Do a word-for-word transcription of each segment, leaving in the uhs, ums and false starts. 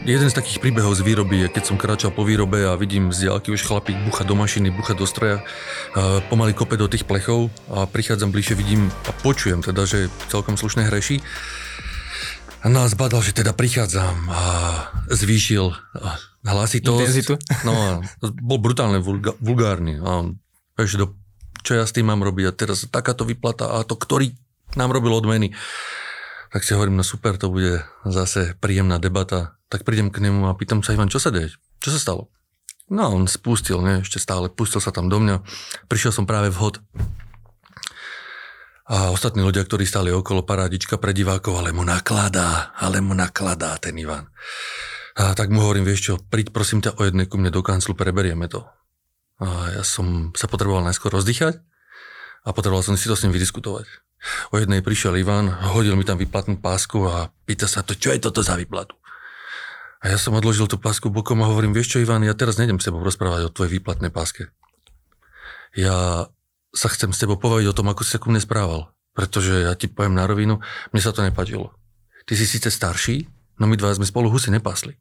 Jeden z takých príbehov z výroby je, keď som kráčal po výrobe a vidím z diaľky už chlapík bucha do mašiny, bucha do stroja, pomaly kope do tých plechov a prichádzam bližšie, vidím a počujem teda, že celkom slušne hreší. A nás badal, že teda prichádzam a zvýšil hlasitosť. Intenzitu. No bol brutálne vulga, vulgárny. A on, vieš, do, čo ja s tým mám robiť? A teraz takáto vyplata a to, ktorý nám robil odmeny. Tak si hovorím, no super, to bude zase príjemná debata. Tak prídem k nemu a pýtam sa, Ivan, čo sa deje? Čo sa stalo? No a on spustil, ne, ešte stále, pustil sa tam do mňa. Prišiel som práve vhod. A ostatní ľudia, ktorí stáli okolo, parádička pre divákov, ale mu nakladá, ale mu nakladá ten Ivan. A tak mu hovorím, vieš čo, príď prosím ťa o jednej ku mne do kanclu, preberieme to. A ja som sa potreboval najskôr rozdýchať a potreboval som si to s ním vydiskutovať. O jednej prišiel Ivan, hodil mi tam vyplatnú pásku a pýta sa to, čo je toto za výplatu. A ja som odložil tú pásku bokom a hovorím, vieš čo, Ivan, ja teraz nejdem s tebou rozprávať o tvojej výplatnej páske. Ja sa chcem s tebou povedať o tom, ako si sa ku mne správal. Pretože ja ti poviem na rovinu, mne sa to nepáčilo. Ty si síce starší, no my dva sme spolu husy nepásli.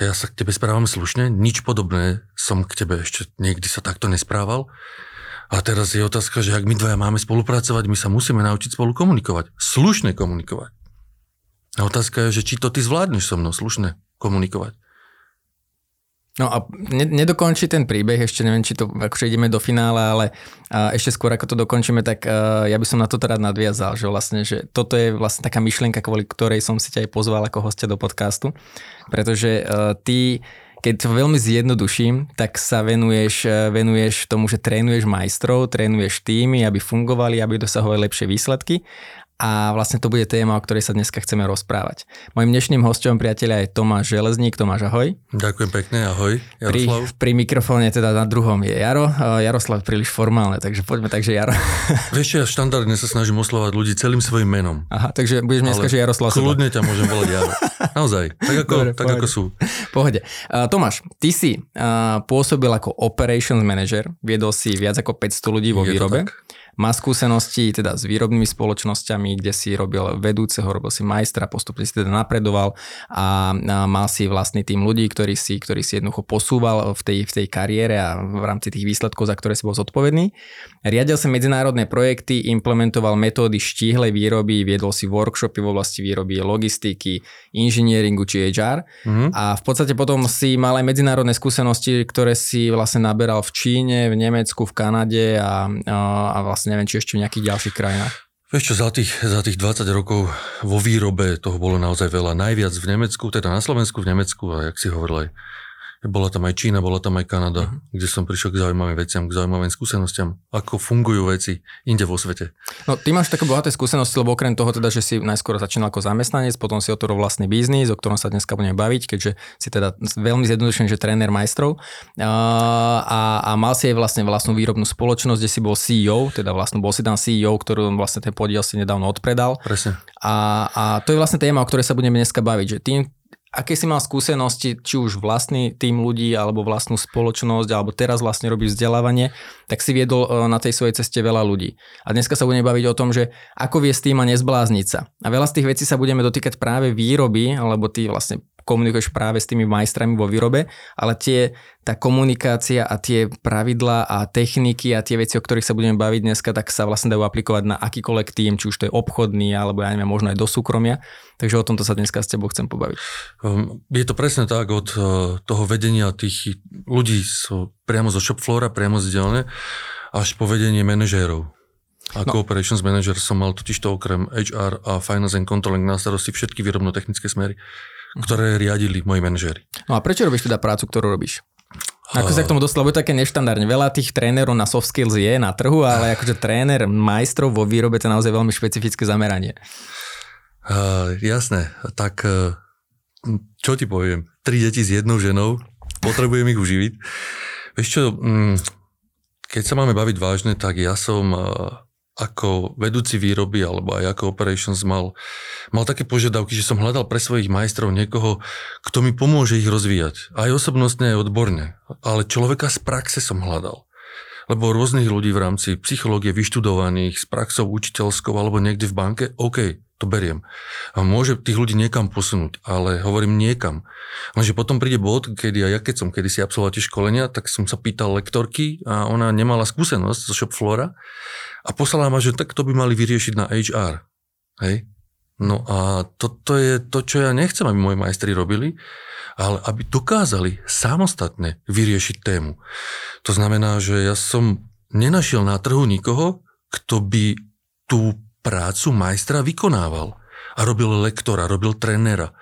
Ja sa k tebe správam slušne, nič podobné som k tebe ešte niekdy sa takto nesprával. A teraz je otázka, že ak my dvaja máme spolupracovať, my sa musíme naučiť spolu komunikovať. Slušne komunikovať. A otázka je, že či to ty zvládneš so mnou slušne komunikovať. No a nedokončí ten príbeh, ešte neviem, či to akože ideme do finála, ale ešte skôr ako to dokončíme, tak ja by som na to rád nadviazal, že vlastne, že toto je vlastne taká myšlienka, kvôli ktorej som si ťa aj pozval ako hostia do podcastu, pretože ty, keď to veľmi zjednoduším, tak sa venuješ, venuješ tomu, že trénuješ majstrov, trénuješ týmy, aby fungovali, aby dosahovali lepšie výsledky. A vlastne to bude téma, o ktorej sa dneska chceme rozprávať. Mojím dnešným hosťom, priateľa, je Tomáš Železník. Tomáš, ahoj. Ďakujem pekne, ahoj. Jaroslav. Pri, pri mikrofóne teda na druhom je Jaro. Jaroslav príliš formálne, takže poďme takže Jaro. Vieš čo, ja štandardne sa snažím oslovať ľudí celým svojím menom. Aha, takže budeš dneska, že Jaroslav. Kľudne ťa môžem volať Jaro. Naozaj, tak ako, dobre, tak ako sú. Pohode. Uh, Tomáš, ty si uh, pôsobil ako operations manager, viedol si viac ako päťsto ľudí vo je výrobe. Má skúsenosti teda s výrobnými spoločnosťami, kde si robil vedúceho, robil si majstra, postupne si teda napredoval a mal si vlastný tým ľudí, ktorí si, ktorí si jednoducho posúval v tej, v tej kariére a v rámci tých výsledkov, za ktoré si bol zodpovedný. Riadil si medzinárodné projekty, implementoval metódy štíhlej výroby, viedol si workshopy v oblasti výroby, logistiky, inžinieringu či há er mm-hmm. a v podstate potom si mal aj medzinárodné skúsenosti, ktoré si vlastne naberal v Číne, v Nemecku, v Kanade a, a vlastne neviem, či ešte v nejakých ďalších krajinách. Vieš čo, za tých, za tých dvadsať rokov vo výrobe toho bolo naozaj veľa. Najviac v Nemecku, teda na Slovensku, v Nemecku a jak si hovoril aj, bola tam aj Čína, bola tam aj Kanada, uh-huh. kde som prišiel k zaujímavým veciam, k zaujímavým skúsenostiam, ako fungujú veci inde vo svete. No, ty máš také bohaté skúsenosti, lebo okrem toho teda, že si najskôr začínal ako zamestnanec, potom si otvoril vlastný biznis, o ktorom sa dneska budeme baviť, keďže si teda veľmi zjednodušený, že tréner majstrov. A, a mal si aj vlastne vlastnú výrobnú spoločnosť, kde si bol sí í ou, teda vlastne bol si tam sí í ou, ktorú vlastne ten podiel si nedávno odpredal. Presne. A, a to je vlastne téma, o ktorej sa budeme dneska baviť, že tým aké si mal skúsenosti, či už vlastný tým ľudí, alebo vlastnú spoločnosť, alebo teraz vlastne robíš vzdelávanie, tak si viedol na tej svojej ceste veľa ľudí. A dneska sa budeme baviť o tom, že ako viesť tým a nezblázniť sa. A veľa z tých vecí sa budeme dotýkať práve výroby, alebo ty vlastne komunikuješ práve s tými majstrami vo výrobe, ale tie, tá komunikácia a tie pravidlá a techniky a tie veci, o ktorých sa budeme baviť dneska, tak sa vlastne dajú aplikovať na akýkoľvek tým, či už to je obchodný, alebo ja neviem, možno aj do súkromia. Takže o tomto sa dneska s tebou chcem pobaviť. Je to presne tak, od toho vedenia tých ľudí priamo zo shopflora, priamo z dielne, až po vedenie manažérov. Ako no. operations manager som mal totiž to okrem há er a finance and controlling na starosti všetky výrobno-technické smery, ktoré riadili moji manažéri. No a prečo robíš teda prácu, ktorú robíš? Ako sa k tomu dostal, lebo je také neštandardne. Veľa tých trénerov na soft skills je na trhu, ale akože tréner majstrov vo výrobe to je naozaj veľmi špecifické zameranie. Uh, jasné, tak uh, čo ti poviem? Tri deti s jednou ženou, potrebujem ich uživiť. Vieš čo, um, keď sa máme baviť vážne, tak ja som... Uh, ako vedúci výroby, alebo aj ako operations mal, mal také požiadavky, že som hľadal pre svojich majstrov niekoho, kto mi pomôže ich rozvíjať. Aj osobnostne, aj odborne. Ale človeka z praxe som hľadal. Lebo rôznych ľudí v rámci psychológie vyštudovaných, s praxou učiteľskou, alebo niekde v banke, OK, to beriem. A môže tých ľudí niekam posunúť, ale hovorím niekam. Lenže potom príde bod, kedy ja, keď som kedysi absolvoval školenia, tak som sa pýtal lektorky a ona nemala skúsenosť zo shop floora a poslala ma, že tak to by mali vyriešiť na há er. Hej? No a toto je to, čo ja nechcem, aby moji majstri robili, ale aby dokázali samostatne vyriešiť tému. To znamená, že ja som nenašiel na trhu nikoho, kto by tú prácu majstra vykonával a robil lektora, robil trénera.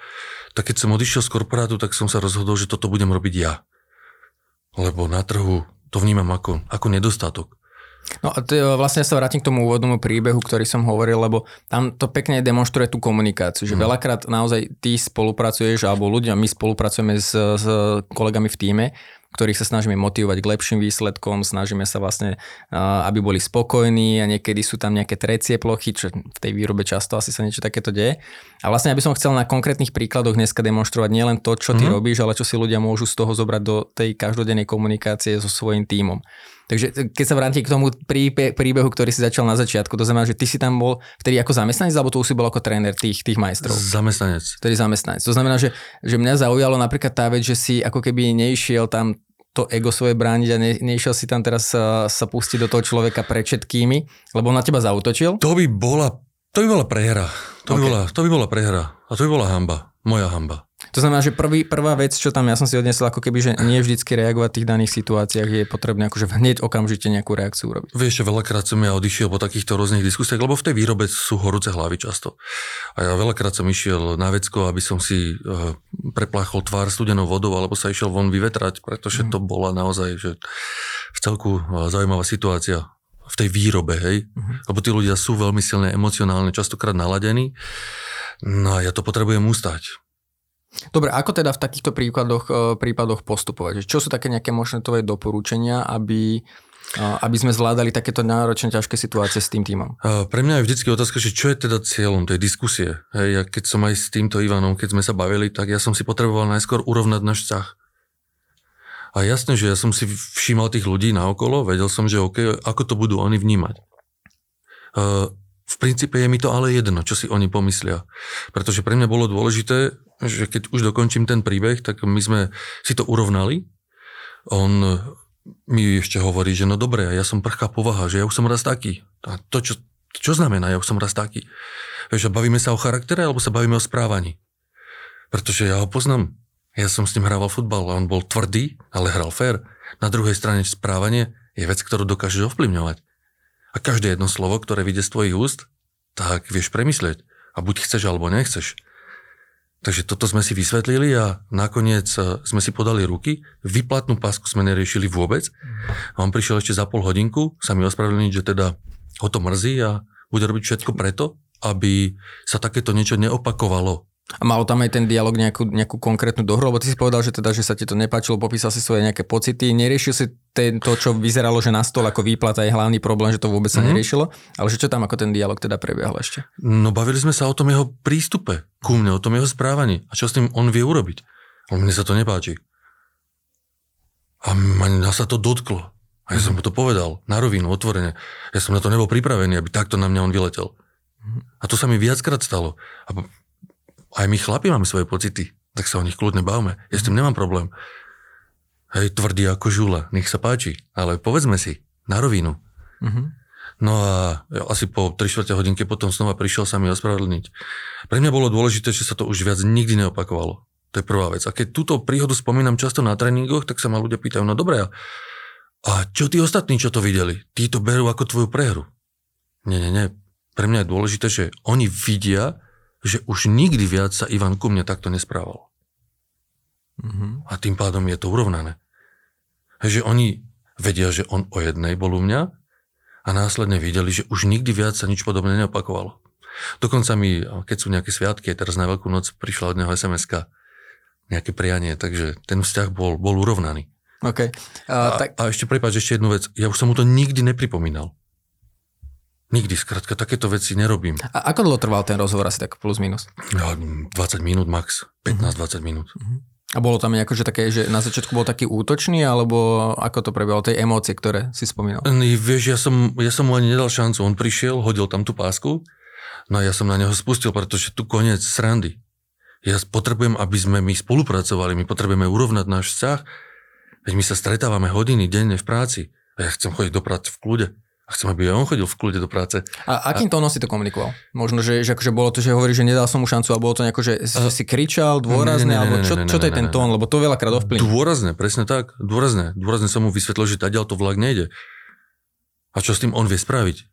Tak keď som odišiel z korporátu, tak som sa rozhodol, že toto budem robiť ja. Lebo na trhu to vnímam ako, ako nedostatok. No a t- vlastne sa vrátim k tomu úvodnému príbehu, ktorý som hovoril, lebo tam to pekne demonstruje tú komunikáciu, že mm. veľakrát naozaj ty spolupracuješ, alebo ľudia, my spolupracujeme s, s kolegami v tíme, ktorých sa snažíme motivovať k lepším výsledkom, snažíme sa vlastne, aby boli spokojní a niekedy sú tam nejaké trecie plochy, čo v tej výrobe často asi sa niečo takéto deje. A vlastne, aby som chcel na konkrétnych príkladoch dneska demonstrovať nielen to, čo ty mm-hmm. robíš, ale čo si ľudia môžu z toho zobrať do tej každodennej komunikácie so svojím tímom. Takže keď sa vrátim k tomu príbehu, ktorý si začal na začiatku, to znamená, že ty si tam bol vtedy ako zamestnanec, alebo to už si bol ako tréner tých, tých majstrov? Zamestnanec. Vtedy zamestnanec. To znamená, že, že mňa zaujalo napríklad tá vec, že si ako keby neišiel tam to ego svoje brániť a ne, nešiel si tam teraz sa, sa pustiť do toho človeka pred všetkými, lebo on na teba zautočil? To by bola, to by bola prehra. To, okay. by bola, to by bola prehra. A to by bola hanba. Moja hanba. To znamená, že prvý, prvá vec, čo tam ja som si odnesel, ako keby, že nie vždycky reagovať v tých daných situáciách je potrebné akože hneď okamžite nejakú reakciu urobiť. Vieš, veľakrát som ja odišiel po takýchto rôznych diskusiách, lebo v tej výrobe sú horúce hlavy často. A ja veľakrát som išiel na vecko, aby som si uh, prepláchol tvár studenou vodou, alebo sa išiel von vyvetrať, pretože mm. to bola naozaj že vcelku zaujímavá situácia v tej výrobe, hej? Mm. Lebo tí ľudia sú veľmi silne emocionálne, častokrát naladení. No ja to potrebujem ustať. Dobre, ako teda v takýchto prípadoch, prípadoch postupovať? Čo sú také nejaké možné tvoje doporučenia, aby, aby sme zvládali takéto náročné, ťažké situácie s tým tímom? Pre mňa je vždycky otázka, že čo je teda cieľom tej diskusie. Hej, ja keď som aj s týmto Ivanom, keď sme sa bavili, tak ja som si potreboval najskôr urovnať náš vzťah. A jasne, že ja som si všímal tých ľudí naokolo, vedel som, že OK, ako to budú oni vnímať. V princípe je mi to ale jedno, čo si oni pomyslia. Pretože pre mňa bolo dôležité, že keď už dokončím ten príbeh, tak my sme si to urovnali. On mi ešte hovorí, že no dobre, ja som prchá povaha, že ja už som raz taký. A to, čo, čo znamená, ja už som raz taký? Vieš, bavíme sa o charaktere, alebo sa bavíme o správaní? Pretože ja ho poznám. Ja som s ním hrával futbal a on bol tvrdý, ale hral fair. Na druhej strane správanie je vec, ktorú dokážeš ovplyvňovať. A každé jedno slovo, ktoré vyjde z tvojich úst, tak vieš premyslieť. A buď chceš, alebo nechceš. Takže toto sme si vysvetlili a nakoniec sme si podali ruky. Výplatnú pásku sme neriešili vôbec. A on prišiel ešte za pol hodinku, sa mi ospravedlniť, že teda ho to mrzí a bude robiť všetko preto, aby sa takéto niečo neopakovalo. A malo tam aj ten dialog nejakú, nejakú konkrétnu dohru, lebo ty si povedal, že teda, že sa ti to nepáčilo, popísal si svoje nejaké pocity, neriešil si ten, to, čo vyzeralo, že na stôl ako výplata je hlavný problém, že to vôbec sa neriešilo, ale že čo tam ako ten dialog teda prebiehal ešte? No bavili sme sa o tom jeho prístupe ku mne, o tom jeho správaní a čo s tým on vie urobiť. Ale mne sa to nepáči. A mňa sa to dotklo. A ja som mu to povedal, na rovinu, otvorene. Ja som na to nebol pripravený, aby takto na mňa on vyletel. A to sa mi viackrát stalo. A aj my chlapi máme svoje pocity, tak sa o nich kľudne bavme. Ja s tým nemám problém. Hej, tvrdý ako žula, nech sa páči. Ale povedzme si, na rovinu. Mm-hmm. No a ja asi po tri štvrte hodinke potom znova prišiel sa mi ospravedlniť. Pre mňa bolo dôležité, že sa to už viac nikdy neopakovalo. To je prvá vec. A keď túto príhodu spomínam často na tréningoch, tak sa ma ľudia pýtajú, no dobré, a čo tí ostatní, čo to videli? Tí to berú ako tvoju prehru. Nie, nie, nie. Pre mňa je dôležité, že oni vidia, že už nikdy viac sa Ivan ku mne takto nesprával. Mm-hmm. A tým pádom je to urovnané. Že oni vedia, že on o jednej bol u mňa a následne videli, že už nikdy viac sa nič podobné neopakovalo. Dokonca mi, keď sú nejaké sviatky, teraz na Veľkú noc prišla od neho es em eska, nejaké prianie, takže ten vzťah bol, bol urovnaný. Okay. Uh, tak... a, a ešte prepáč, ešte jednu vec. Ja už som mu to nikdy nepripomínal. Nikdy, skrátka, takéto veci nerobím. A ako dlho trval ten rozhovor asi tak plus minus? dvadsať minút max, pätnásť dvadsať minút. Uh-huh. A bolo tam nejako, že také, že na začiatku bol taký útočný, alebo ako to prebiehalo, tej emócie, ktoré si spomínal? Vieš, ja som, ja som mu ani nedal šancu. On prišiel, hodil tam tú pásku No ja som na neho spustil, pretože tu koniec srandy. Ja potrebujem, aby sme my spolupracovali, my potrebujeme urovnať náš vzťah, veď my sa stretávame hodiny denne v práci a ja chcem chodiť do práce v kľude. A chcem, aby on chodil v kľude do práce. A akým tónom si to komunikoval? Možno, že, že akože bolo to, že hovorí, že nedal som mu šancu, alebo to nejako, že uh, si kričal dôrazne, ne, ne, ne, alebo čo, ne, ne, čo to je ne, ne, ten tón, lebo to veľakrát ovplyvní. Dôrazne, presne tak, dôrazne. Dôrazne som mu vysvetlil, že tadiaľ to vlak nejde. A čo s tým on vie spraviť?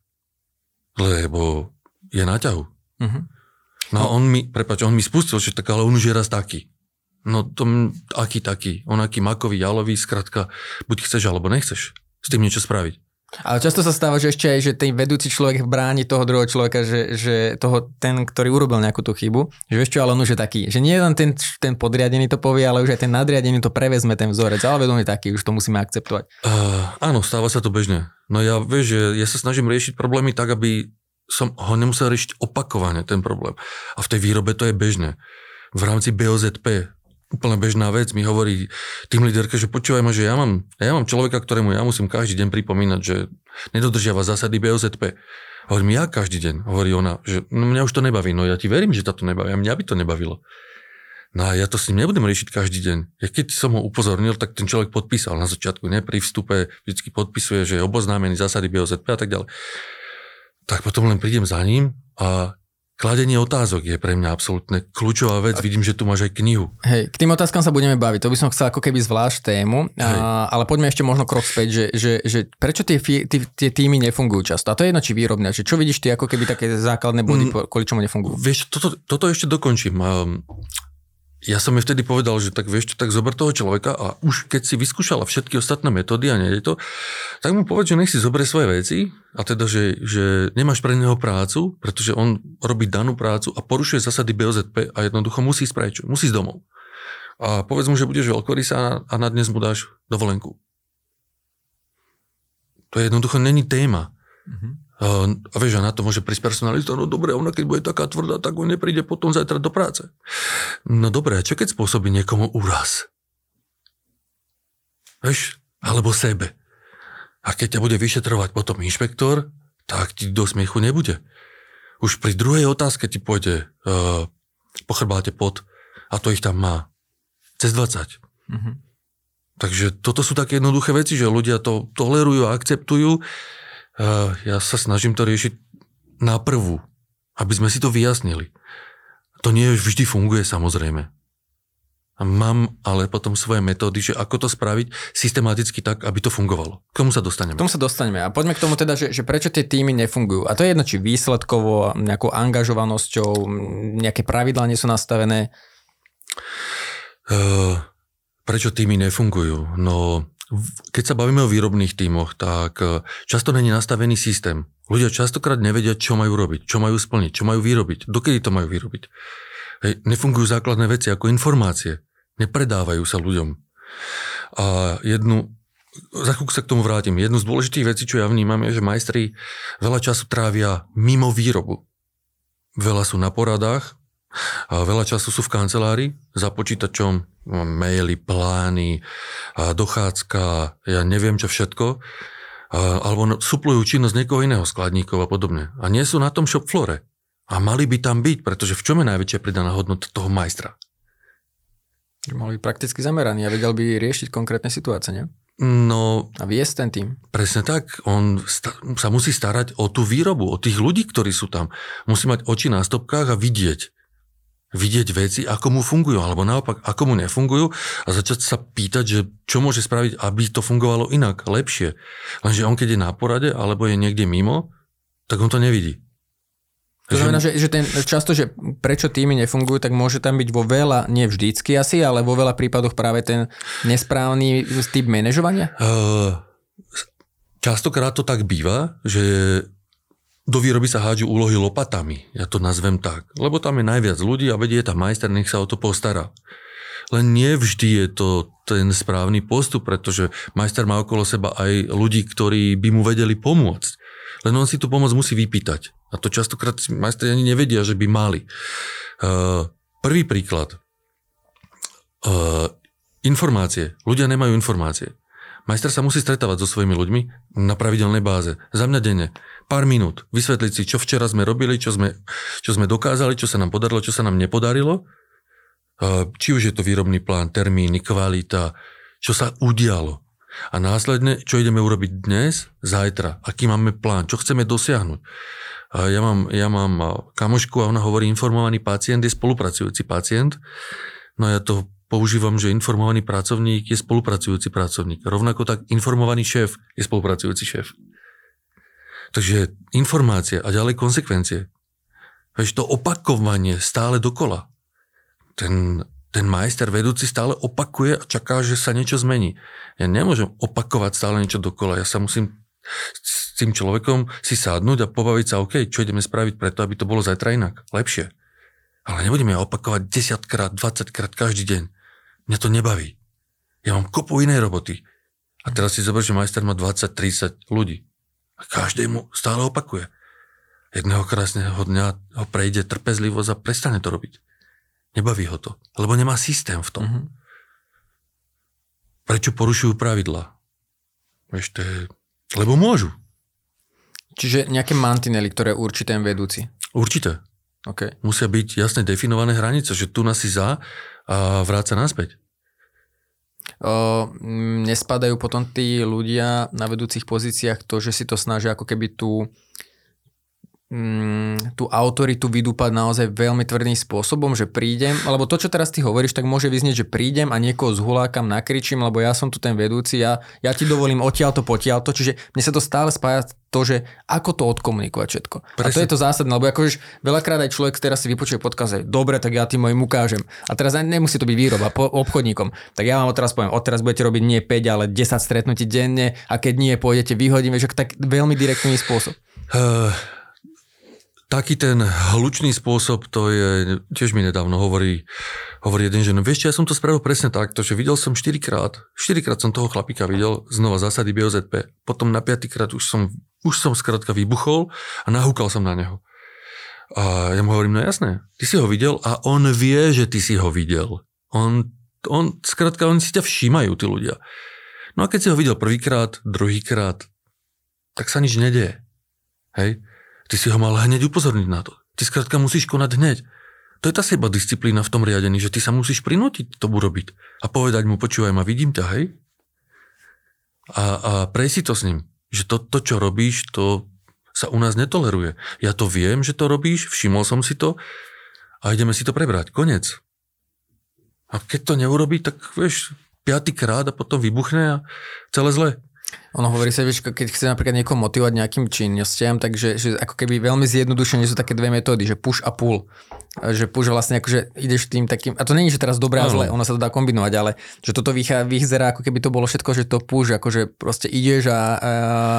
Lebo je na ťahu. Uh-huh. No a on mi, prepáč, on mi spustil, že tak, ale on už je raz taký. No to aký taký, on aký makový, jalový, skrátka, buď chceš, alebo nechceš s tým niečo spraviť. Ale často sa stáva, že ešte aj, že ten vedúci človek bráni toho druhého človeka, že, že toho, ten, ktorý urobil nejakú tú chybu, že vieš čo, ale on už je taký. Že nie len ten, ten podriadený to povie, ale už aj ten nadriadený to prevezme ten vzorec, ale vedomý taký, už to musíme akceptovať. Uh, áno, stáva sa to bežne. No ja vieš, že ja sa snažím riešiť problémy tak, aby som ho nemusel riešiť opakovane, ten problém. A v tej výrobe to je bežné. V rámci bé ó zet pé úplne bežná vec, mi hovorí tým líderka, že počúvaj ma, že ja mám, ja mám človeka, ktorému ja musím každý deň pripomínať, že nedodržiava zásady bé ó zet pé. Hovorím, ja každý deň, hovorí ona, že no, mňa už to nebaví, no ja ti verím, že tá to nebaví, a mňa by to nebavilo. No a ja to s ním nebudem riešiť každý deň. Ja keď som ho upozornil, tak ten človek podpísal na začiatku, ne, pri vstupe vždycky podpisuje, že je oboznámený zásady bé ó zet pé a tak ďalej. Tak potom len prídem za ním a kladenie otázok je pre mňa absolútne kľúčová vec. Vidím, že tu máš aj knihu. Hej, k tým otázkam sa budeme baviť. To by som chcel ako keby zvlášť tému. A, ale poďme ešte možno krok späť, že, že, že prečo tie, tie, tie týmy nefungujú často? A to je jedno, či výrobné. Že čo vidíš ty ako keby také základné body, mm, kvôli čomu nefungujú? Vieš, toto, toto ešte dokončím. Ja som jej vtedy povedal, že tak vieš, tak zober toho človeka a už keď si vyskúšala všetky ostatné metódy a nie je to, tak mu povedz, že nech si zoberie svoje veci. A teda, že, že nemáš pre neho prácu, pretože on robí danú prácu a porušuje zásady bé ó zet pé a jednoducho musí ísť prečo, musí ísť domov. A povedz mu, že budeš veľkorysá a na dnes mu dáš dovolenku. To je jednoducho není téma. Mm-hmm. A vieš, a na to môže prísť personalista, no dobre, ona keď bude taká tvrdá, tak on nepríde potom zajtra do práce. No dobre, čo keď spôsobí niekomu úraz? Vieš, alebo sebe. A keď ťa bude vyšetrovať potom inšpektor, tak ti do smiechu nebude. Už pri druhej otázke ti pôjde uh, po chrbáte pot a to ich tam má cez dvadsať. Mm-hmm. Takže toto sú také jednoduché veci, že ľudia to tolerujú a akceptujú. Uh, ja sa snažím to riešiť na prvú, aby sme si to vyjasnili. To nie vždy funguje, samozrejme. A mám ale potom svoje metódy, že ako to spraviť systematicky tak, aby to fungovalo. K tomu sa dostaneme. K tomu sa dostaneme. A poďme k tomu teda, že, že prečo tie týmy nefungujú. A to je jedno, či výsledkovo, nejakou angažovanosťou, nejaké pravidlá nie sú nastavené. Uh, prečo týmy nefungujú? No, keď sa bavíme o výrobných tímoch, tak často není nastavený systém. Ľudia častokrát nevedia, čo majú robiť, čo majú splniť, čo majú vyrobiť, dokedy to majú vyrobiť. Hej, nefungujú základné veci ako informácie. Nepredávajú sa ľuďom. A jednu, za chvíľku sa k tomu vrátim, jednu z dôležitých vecí, čo ja vnímam, je, že majstri veľa času trávia mimo výrobu. Veľa sú na poradách, a veľa času sú v kancelárii, za počítačom, maily, plány, dochádzka, ja neviem čo všetko, alebo suplujú činnosť niekoho iného, skladníkov a podobne. A nie sú na tom shop floore. A mali by tam byť, pretože v čom je najväčšia pridaná hodnota toho majstra? Mali by prakticky zameraný a vedel by riešiť konkrétne situácie, nie? No, a viesť ten tým. Presne tak. On sta- sa musí starať o tú výrobu, o tých ľudí, ktorí sú tam. Musí mať oči na stopkách a vidieť. Vidieť veci, ako mu fungujú, alebo naopak, ako mu nefungujú a začať sa pýtať, že čo môže spraviť, aby to fungovalo inak, lepšie. Lenže on, keď je na porade, alebo je niekde mimo, tak on to nevidí. To znamená, že, že ten, často, že prečo týmy nefungujú, tak môže tam byť vo veľa, nie vždycky asi, ale vo veľa prípadoch práve ten nesprávny typ manažovania? Uh, častokrát to tak býva, že do výroby sa hádžu úlohy lopatami, ja to nazvem tak. Lebo tam je najviac ľudí a vedie tam majster, nech sa o to postará. Len nie vždy je to ten správny postup, pretože majster má okolo seba aj ľudí, ktorí by mu vedeli pomôcť. Len on si tú pomoc musí vypýtať. A to častokrát majstri ani nevedia, že by mali. Uh, prvý príklad. Uh, informácie. Ľudia nemajú informácie. Majster sa musí stretávať so svojimi ľuďmi na pravidelnej báze. Za mňa denne. Pár minút. Vysvetliť si, čo včera sme robili, čo sme, čo sme dokázali, čo sa nám podarilo, čo sa nám nepodarilo. Či už je to výrobný plán, termíny, kvalita, čo sa udialo. A následne, čo ideme urobiť dnes, zajtra, aký máme plán, čo chceme dosiahnuť. Ja mám, ja mám kamošku a ona hovorí, informovaný pacient je spolupracujúci pacient. No ja to používam, že informovaný pracovník je spolupracujúci pracovník. Rovnako tak informovaný šéf je spolupracujúci šéf. Takže informácie a ďalej konsekvencie. Veď to opakovanie stále dokola. Ten... Ten majster vedúci stále opakuje a čaká, že sa niečo zmení. Ja nemôžem opakovať stále niečo dokola. Ja sa musím s tým človekom si sadnúť a pobaviť sa, OK, čo ideme spraviť preto, aby to bolo zajtra inak, lepšie. Ale nebudeme ja opakovať desaťkrát, dvadsaťkrát každý deň. Mňa to nebaví. Ja mám kopu inej roboty. A teraz si zober, že majster má dvadsať tridsať ľudí. A každému stále opakuje. Jedného krásneho dňa ho prejde trpezlivosť a prestane to robiť. Nebaví ho to, lebo nemá systém v tom. Mm-hmm. Prečo porušujú pravidlá? Ešte, lebo môžu. Čiže nejaké mantinely, ktoré určí ten vedúci? Určite. Okay. Musia byť jasne definované hranice, že tu nás si za a vráť sa naspäť. O, nespadajú potom tí ľudia na vedúcich pozíciách to, že si to snažia ako keby tu... tú autoritu vydúpať naozaj veľmi tvrdým spôsobom, že prídem, alebo to, čo teraz ty hovoríš, tak môže vyznieť, že prídem a niekoho zhulákam, nakričím, lebo ja som tu ten vedúci, ja, ja ti dovolím odtiaľto, potiaľto, čiže mne sa to stále spája to, že ako to odkomunikovať všetko. Presne. A to je to zásadné, lebo akože veľakrát aj človek, teraz si vypočuje podkaz, dobre, tak ja tým mojim ukážem. A teraz nemusí to byť výroba po obchodníkom. Tak ja vám teraz poviem, odteraz budete robiť nie päť, ale desať stretnutí denne a keď nie, pôjdete, vyhodíme, že tak veľmi direktný spôsob. Uh... Taký ten hlučný spôsob, to je, tiež mi nedávno hovorí, hovorí jeden, že no vieš, ja som to spravil presne tak, to, že videl som štyrikrát, štyrikrát som toho chlapíka videl, znova zásady bé o zet pé, potom na piatykrát už som, už som skrátka vybuchol a nahúkal som na neho. A ja mu hovorím, no jasné, ty si ho videl a on vie, že ty si ho videl. On, on skrátka, oni si ťa všímajú, tí ľudia. No a keď si ho videl prvýkrát, druhýkrát, tak sa nič nedieje. Hej? Ty si ho mal hneď upozorniť na to. Ty skrátka musíš konať hneď. To je tá seba disciplína v tom riadení, že ty sa musíš prinútiť to urobiť a povedať mu, počúvaj ma, vidím ťa, hej? A, a prej si to s ním, že to, to, čo robíš, to sa u nás netoleruje. Ja to viem, že to robíš, všimol som si to a ideme si to prebrať. Konec. A keď to neurobí, tak vieš, piatykrát a potom vybuchne a celé zle. Ono hovorí sa, vieš, keď chce napríklad niekoho motivovať nejakým činnostiam, takže že ako keby veľmi zjednodušene sú také dve metódy, že push a pull. Že push vlastne akože ideš tým takým, a to není, že teraz dobré a zlé, ono sa to dá kombinovať, ale že toto vyzerá, ako keby to bolo všetko, že to push, akože proste ideš a, a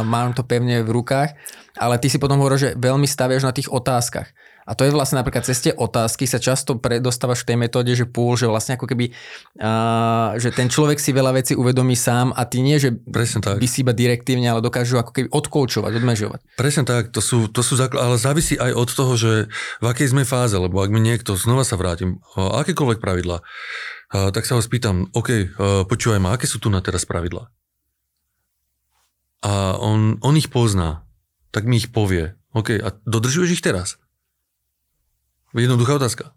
mám to pevne v rukách, ale ty si potom hovoríš, že veľmi staviaš na tých otázkach. A to je vlastne napríklad cez tie otázky sa často predostávaš v tej metóde, že púl, že vlastne ako keby, uh, že ten človek si veľa vecí uvedomí sám a ty nie, že by si iba direktívne, ale dokážu ako keby odkoučovať, odmežovať. Presne tak, to sú, to sú základ, ale závisí aj od toho, že v akej sme fáze, lebo ak mi niekto, znova sa vrátim, akékoľvek pravidlá, uh, tak sa ho spýtam, OK, uh, počúvaj ma, aké sú tu na teraz pravidlá? A on, on ich pozná, tak mi ich povie, OK, a dodržuješ ich teraz? Jednoduchá otázka.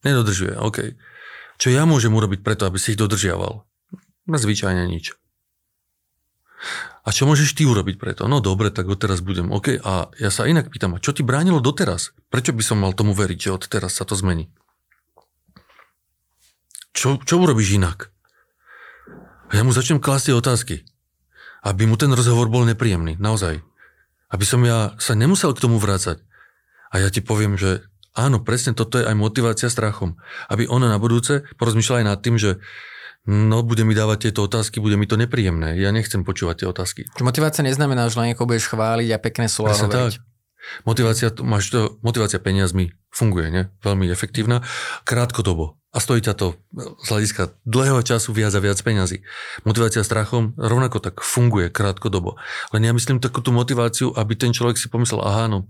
Nedodržuje, OK. Čo ja môžem urobiť preto, aby si ich dodržiaval? No zvyčajne nič. A čo môžeš ty urobiť preto? No dobre, tak odteraz budem. OK, a ja sa inak pýtam, a čo ti bránilo doteraz? Prečo by som mal tomu veriť, že odteraz sa to zmení? Čo, čo urobíš inak? A ja mu začnem klásť otázky, aby mu ten rozhovor bol nepríjemný, naozaj. Aby som ja sa nemusel k tomu vrácať. A ja ti poviem, že áno, presne toto je aj motivácia strachom. Aby ona na budúce porozmýšľala aj nad tým, že no, bude mi dávať tieto otázky, bude mi to nepríjemné. Ja nechcem počúvať tie otázky. Čo motivácia neznamená, že na niekoho budeš chváliť a pekné slova hovoriť. Motivácia, máš to, motivácia peniazmi funguje, ne? Veľmi efektívna. Krátkodobo. a stojí ťa to z hľadiska dlhého času viac a viac peňazí. Motivácia strachom rovnako tak funguje krátkodobo. Len ja myslím takú tú motiváciu, aby ten človek si pomyslel, aha, no,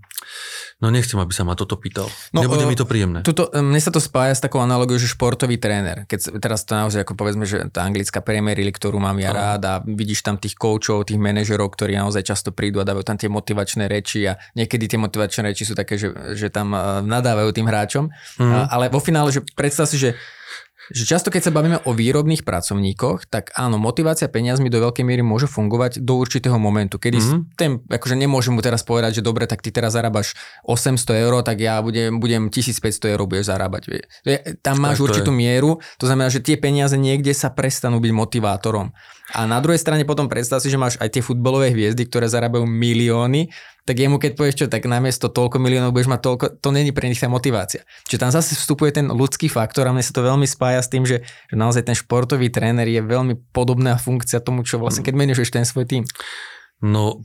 no nechcem, aby sa ma toto pýtal. No, Nebude uh, mi to príjemné. Tuto, mne sa to spája s takou analogiou, že športový tréner. Keď teraz to naozaj, ako povedzme, že tá anglická Premier League, ktorú mám ja rád a vidíš tam tých koučov, tých manažerov, ktorí naozaj často prídu a dávajú tam tie motivačné reči a niekedy tie motivačné reči sú také, že, že tam nadávajú tým hráčom. Mm. A, ale vo finále, že predstav si, že že často, keď sa bavíme o výrobných pracovníkoch, tak áno, motivácia peniazmi do veľkej miery môže fungovať do určitého momentu, kedy mm-hmm. ten, akože nemôžem mu teraz povedať, že dobre, tak ty teraz zarábaš osemsto eur, tak ja budem, budem tisícpäťsto eur budeš zarábať. Tam máš určitú mieru, to znamená, že tie peniaze niekde sa prestanú byť motivátorom. A na druhej strane potom predstav si, že máš aj tie futbalové hviezdy, ktoré zarábajú milióny, tak jemu keď povieš čo, tak namiesto toľko miliónov budeš mať toľko, to není pre nich tá motivácia. Čiže tam zase vstupuje ten ľudský faktor a mne sa to veľmi spája s tým, že, že naozaj ten športový tréner je veľmi podobná funkcia tomu, čo vlastne, keď manažuješ ten svoj tím. No,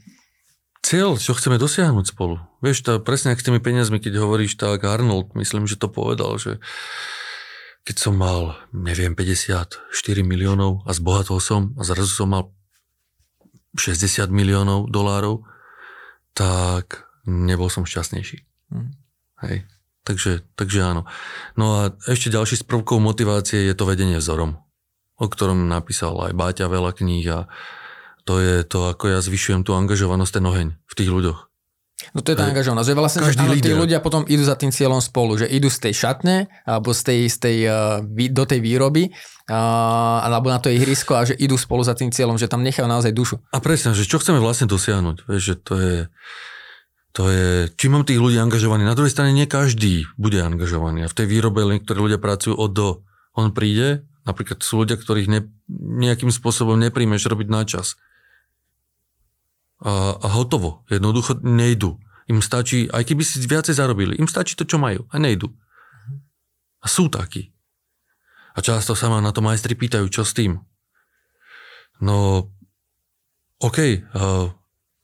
cieľ, čo chceme dosiahnuť spolu. Vieš, tá, presne ak s tými peniazmi, keď hovoríš, tak Arnold, myslím, že to povedal, že keď som mal, neviem, päťdesiatštyri miliónov a zbohatol som a zrazu som mal šesťdesiat miliónov dolárov, tak nebol som šťastnejší. Mm. Hej. Takže, takže áno. No a ešte ďalší z prvkov motivácie je to vedenie vzorom, o ktorom napísal aj Báťa veľa kníh a to je to, ako ja zvyšujem tú angažovanosť, ten oheň v tých ľuďoch. No to je tá angažovanosť, že vlastne že áno, tí ľudia potom idú za tým cieľom spolu, že idú z tej šatne alebo z tej, z tej, do tej výroby alebo na to ihrisko a že idú spolu za tým cieľom, že tam nechajú naozaj dušu. A presne, že čo chceme vlastne dosiahnuť, vieš, že to je, to je, čím mám tých ľudí angažovaných. Na druhej strane nie každý bude angažovaný a v tej výrobe niektorí ľudia pracujú od do. On príde, napríklad sú ľudia, ktorých ne, nejakým spôsobom nepríjmeš robiť na čas. A, a hotovo. Jednoducho nejdu. Im stačí, aj keby si viacej zarobili, im stačí to, čo majú a nejdu. A sú takí. A často sa ma na to majstri pýtajú, čo s tým. No, okej, okay, uh,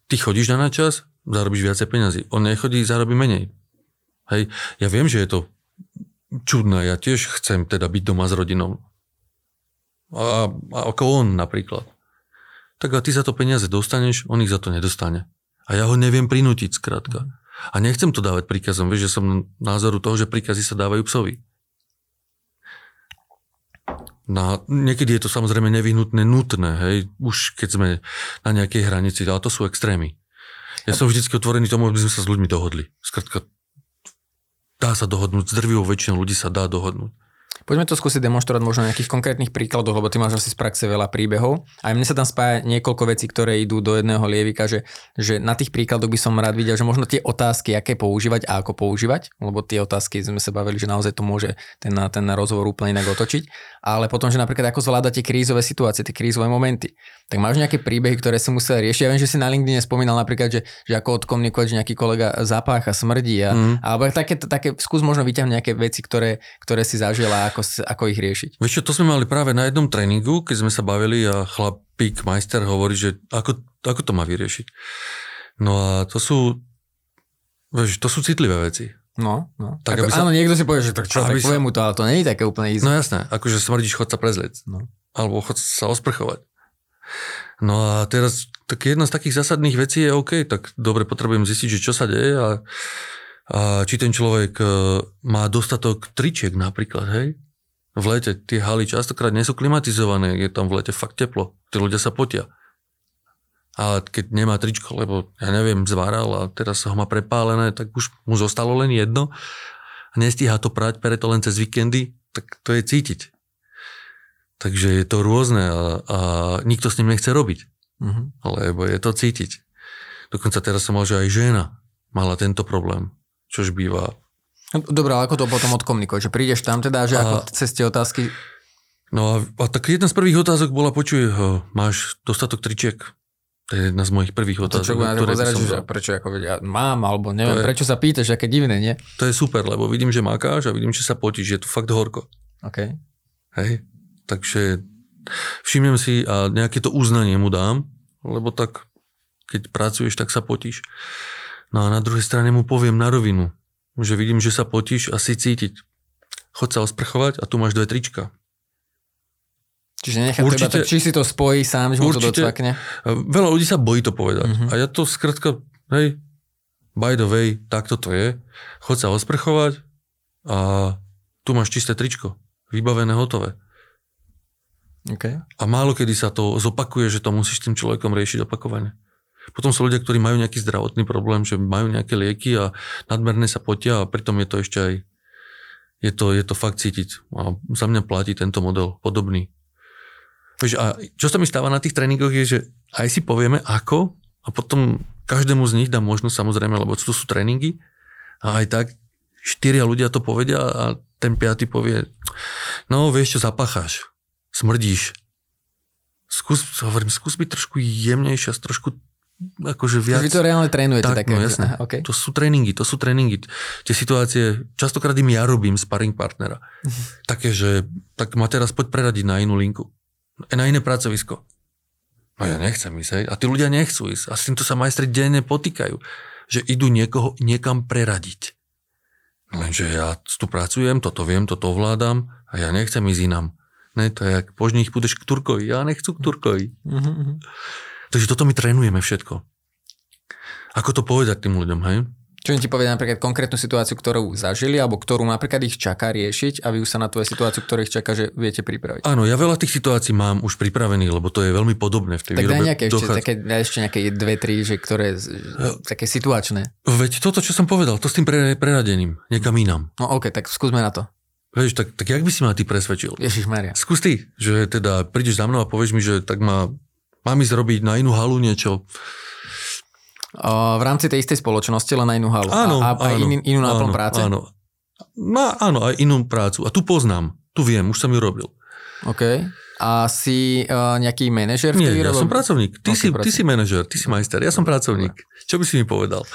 ty chodíš na načas, zarobíš viacej peniazy. On nechodí, zarobí menej. Hej, ja viem, že je to čudné, ja tiež chcem teda byť doma s rodinou. A, a ako on napríklad. Tak a ty za to peniaze dostaneš, on ich za to nedostane. A ja ho neviem prinútiť, skrátka. A nechcem to dávať príkazom, vieš, že som názoru toho, že príkazy sa dávajú psovi. Na, niekedy je to samozrejme nevyhnutné, nutné, hej, už keď sme na nejakej hranici, ale to sú extrémy. Ja som vždycky otvorený tomu, aby sme sa s ľuďmi dohodli. Skrátka, dá sa dohodnúť, s drvivou väčšinou ľudí sa dá dohodnúť. Poďme to skúsiť demonstrovať možno nejakých konkrétnych príkladov, lebo ty máš asi z praxe veľa príbehov. Aj mne sa tam spája niekoľko vecí, ktoré idú do jedného lievika, že, že na tých príkladoch by som rád videl, že možno tie otázky, aké používať a ako používať, lebo tie otázky sme sa bavili, že naozaj to môže ten, ten rozhovor úplne inak otočiť. Ale potom, že napríklad ako zvládate krízové situácie, tie krízové momenty. Tak máš nejaké príbehy, ktoré si musel riešiť. Ja viem, že si na LinkedIn spomínal napríklad, že, že ako odkomunikovať, že nejaký kolega zapácha, smrdí a, mm. alebo také, také skús možno vyťahnuť nejaké veci, ktoré, ktoré si zažila. Ako, ako ich riešiť. Vieš čo, to sme mali práve na jednom tréningu, keď sme sa bavili a chlapík, majster hovorí, že ako, ako to má vyriešiť. No a to sú, vieš, to sú citlivé veci. No, no. Tak, ako, sa, áno, niekto si povie, že tak čo, tak poviem mu to, ale to nie je také úplne ísť. No jasné, akože smrdíš, chod sa prezliec. No. Alebo chod sa osprchovať. No a teraz, tak jedna z takých zásadných vecí je OK, tak dobre, potrebujem zistiť, že čo sa deje a A či ten človek má dostatok tričiek napríklad, hej? V lete tie haly častokrát nie sú klimatizované, je tam v lete fakt teplo, tí ľudia sa potia. A keď nemá tričko, lebo ja neviem, zváral a teraz ho má prepálené, tak už mu zostalo len jedno a nestíha to prať, pere to len cez víkendy, tak to je cítiť. Takže je to rôzne a, a nikto s ním nechce robiť, mm-hmm. lebo je to cítiť. Dokonca teraz som mal, že aj žena mala tento problém. Čož býva. Dobre, ale ako to potom odkomunikuješ? Že prídeš tam teda, že a, ako cez tie otázky? No a, a tak jedna z prvých otázok bola, počuj, ho, máš dostatok tričiek? To je jedna z mojich prvých otázok. To čo, pozerať, že prečo, ako vedia, mám, alebo neviem, je, prečo sa pýtaš, aké divné, nie? To je super, lebo vidím, že makáš a vidím, že sa potíš, je to fakt horko. OK. Hej, takže všimnem si a nejaké to uznanie mu dám, lebo tak, keď pracuješ, tak sa potíš. No a na druhej strane mu poviem na rovinu, že vidím, že sa potíš, asi cítiť. chod sa osprchovať a tu máš dve trička. Čiže nechá určite, treba, tak, či si to spojí sám, že mu to docvakne. Veľa ľudí sa bojí to povedať. Uh-huh. A ja to skrátka, hej, by the way, takto to je. Chod sa osprchovať a tu máš čisté tričko. Vybavené, hotové. Okay. A málo kedy sa to zopakuje, že to musíš s tým človekom riešiť opakovane. Potom sú ľudia, ktorí majú nejaký zdravotný problém, že majú nejaké lieky a nadmerne sa potia a pritom je to ešte aj je to, je to fakt cítiť. A za mňa platí tento model podobný. A čo sa mi stáva na tých tréningoch je, že aj si povieme ako a potom každému z nich dá možnosť samozrejme, lebo to sú tréningy a aj tak štyria ľudia to povedia a ten piaty povie, no vieš čo, zapacháš, smrdíš. Skús, hovorím, skús byť trošku jemnejšia, trošku akože viac. Vy to reálne trénujete tak, také. No jasné, okay. To sú tréningy, to sú tréningy. Tie situácie, častokrát im ja robím sparring partnera. Uh-huh. Také, že tak ma teraz poď preradiť na inú linku. Na iné pracovisko. No ja nechcem ísť. A tí ľudia nechcú ísť. A s týmto sa majstri denne potýkajú. Že idú niekoho niekam preradiť. Lenže ja tu pracujem, toto viem, toto ovládam a ja nechcem ísť inám. Ne, to je jak požni ich budeš k Turkovi. Ja nechcú k Turkovi. Mm-hmm. Takže toto my trénujeme všetko. Ako to povedať tým ľuďom, hej? Čo im ti povedať napríklad konkrétnu situáciu, ktorú zažili, alebo ktorú napríklad ich čaká riešiť a vy už sa na tvoje situáciu, ktorú ich čaká, že viete pripraviť. Áno, ja veľa tých situácií mám už pripravených, lebo to je veľmi podobné v tej tak výrobe. Tak daj nejaké dochá... ešte, také, daj ešte nejaké dve, tri, že ktoré, také situačné. Veď toto, čo som povedal, to s tým pre, preradením, niekam inám. No okej, okay, tak skúsme na to. Vieš, tak, tak jak by si ma ty presvedčil? Ježišmaria. Skús ty, že teda prídeš za mnou a povieš mi, že tak ma, mám ísť robiť na inú halu niečo. V rámci tej istej spoločnosti, len na inú halu. Áno, a, a áno, in, inú náplň práce? Áno, no, áno, aj inú prácu. A tu poznám, tu viem, už som ju robil. OK. A si uh, nejaký manažer? Nie, ja rob... som pracovník. Ty, okay, si, ty si manažer, ty si majster, ja som pracovník. Čo by si mi povedal?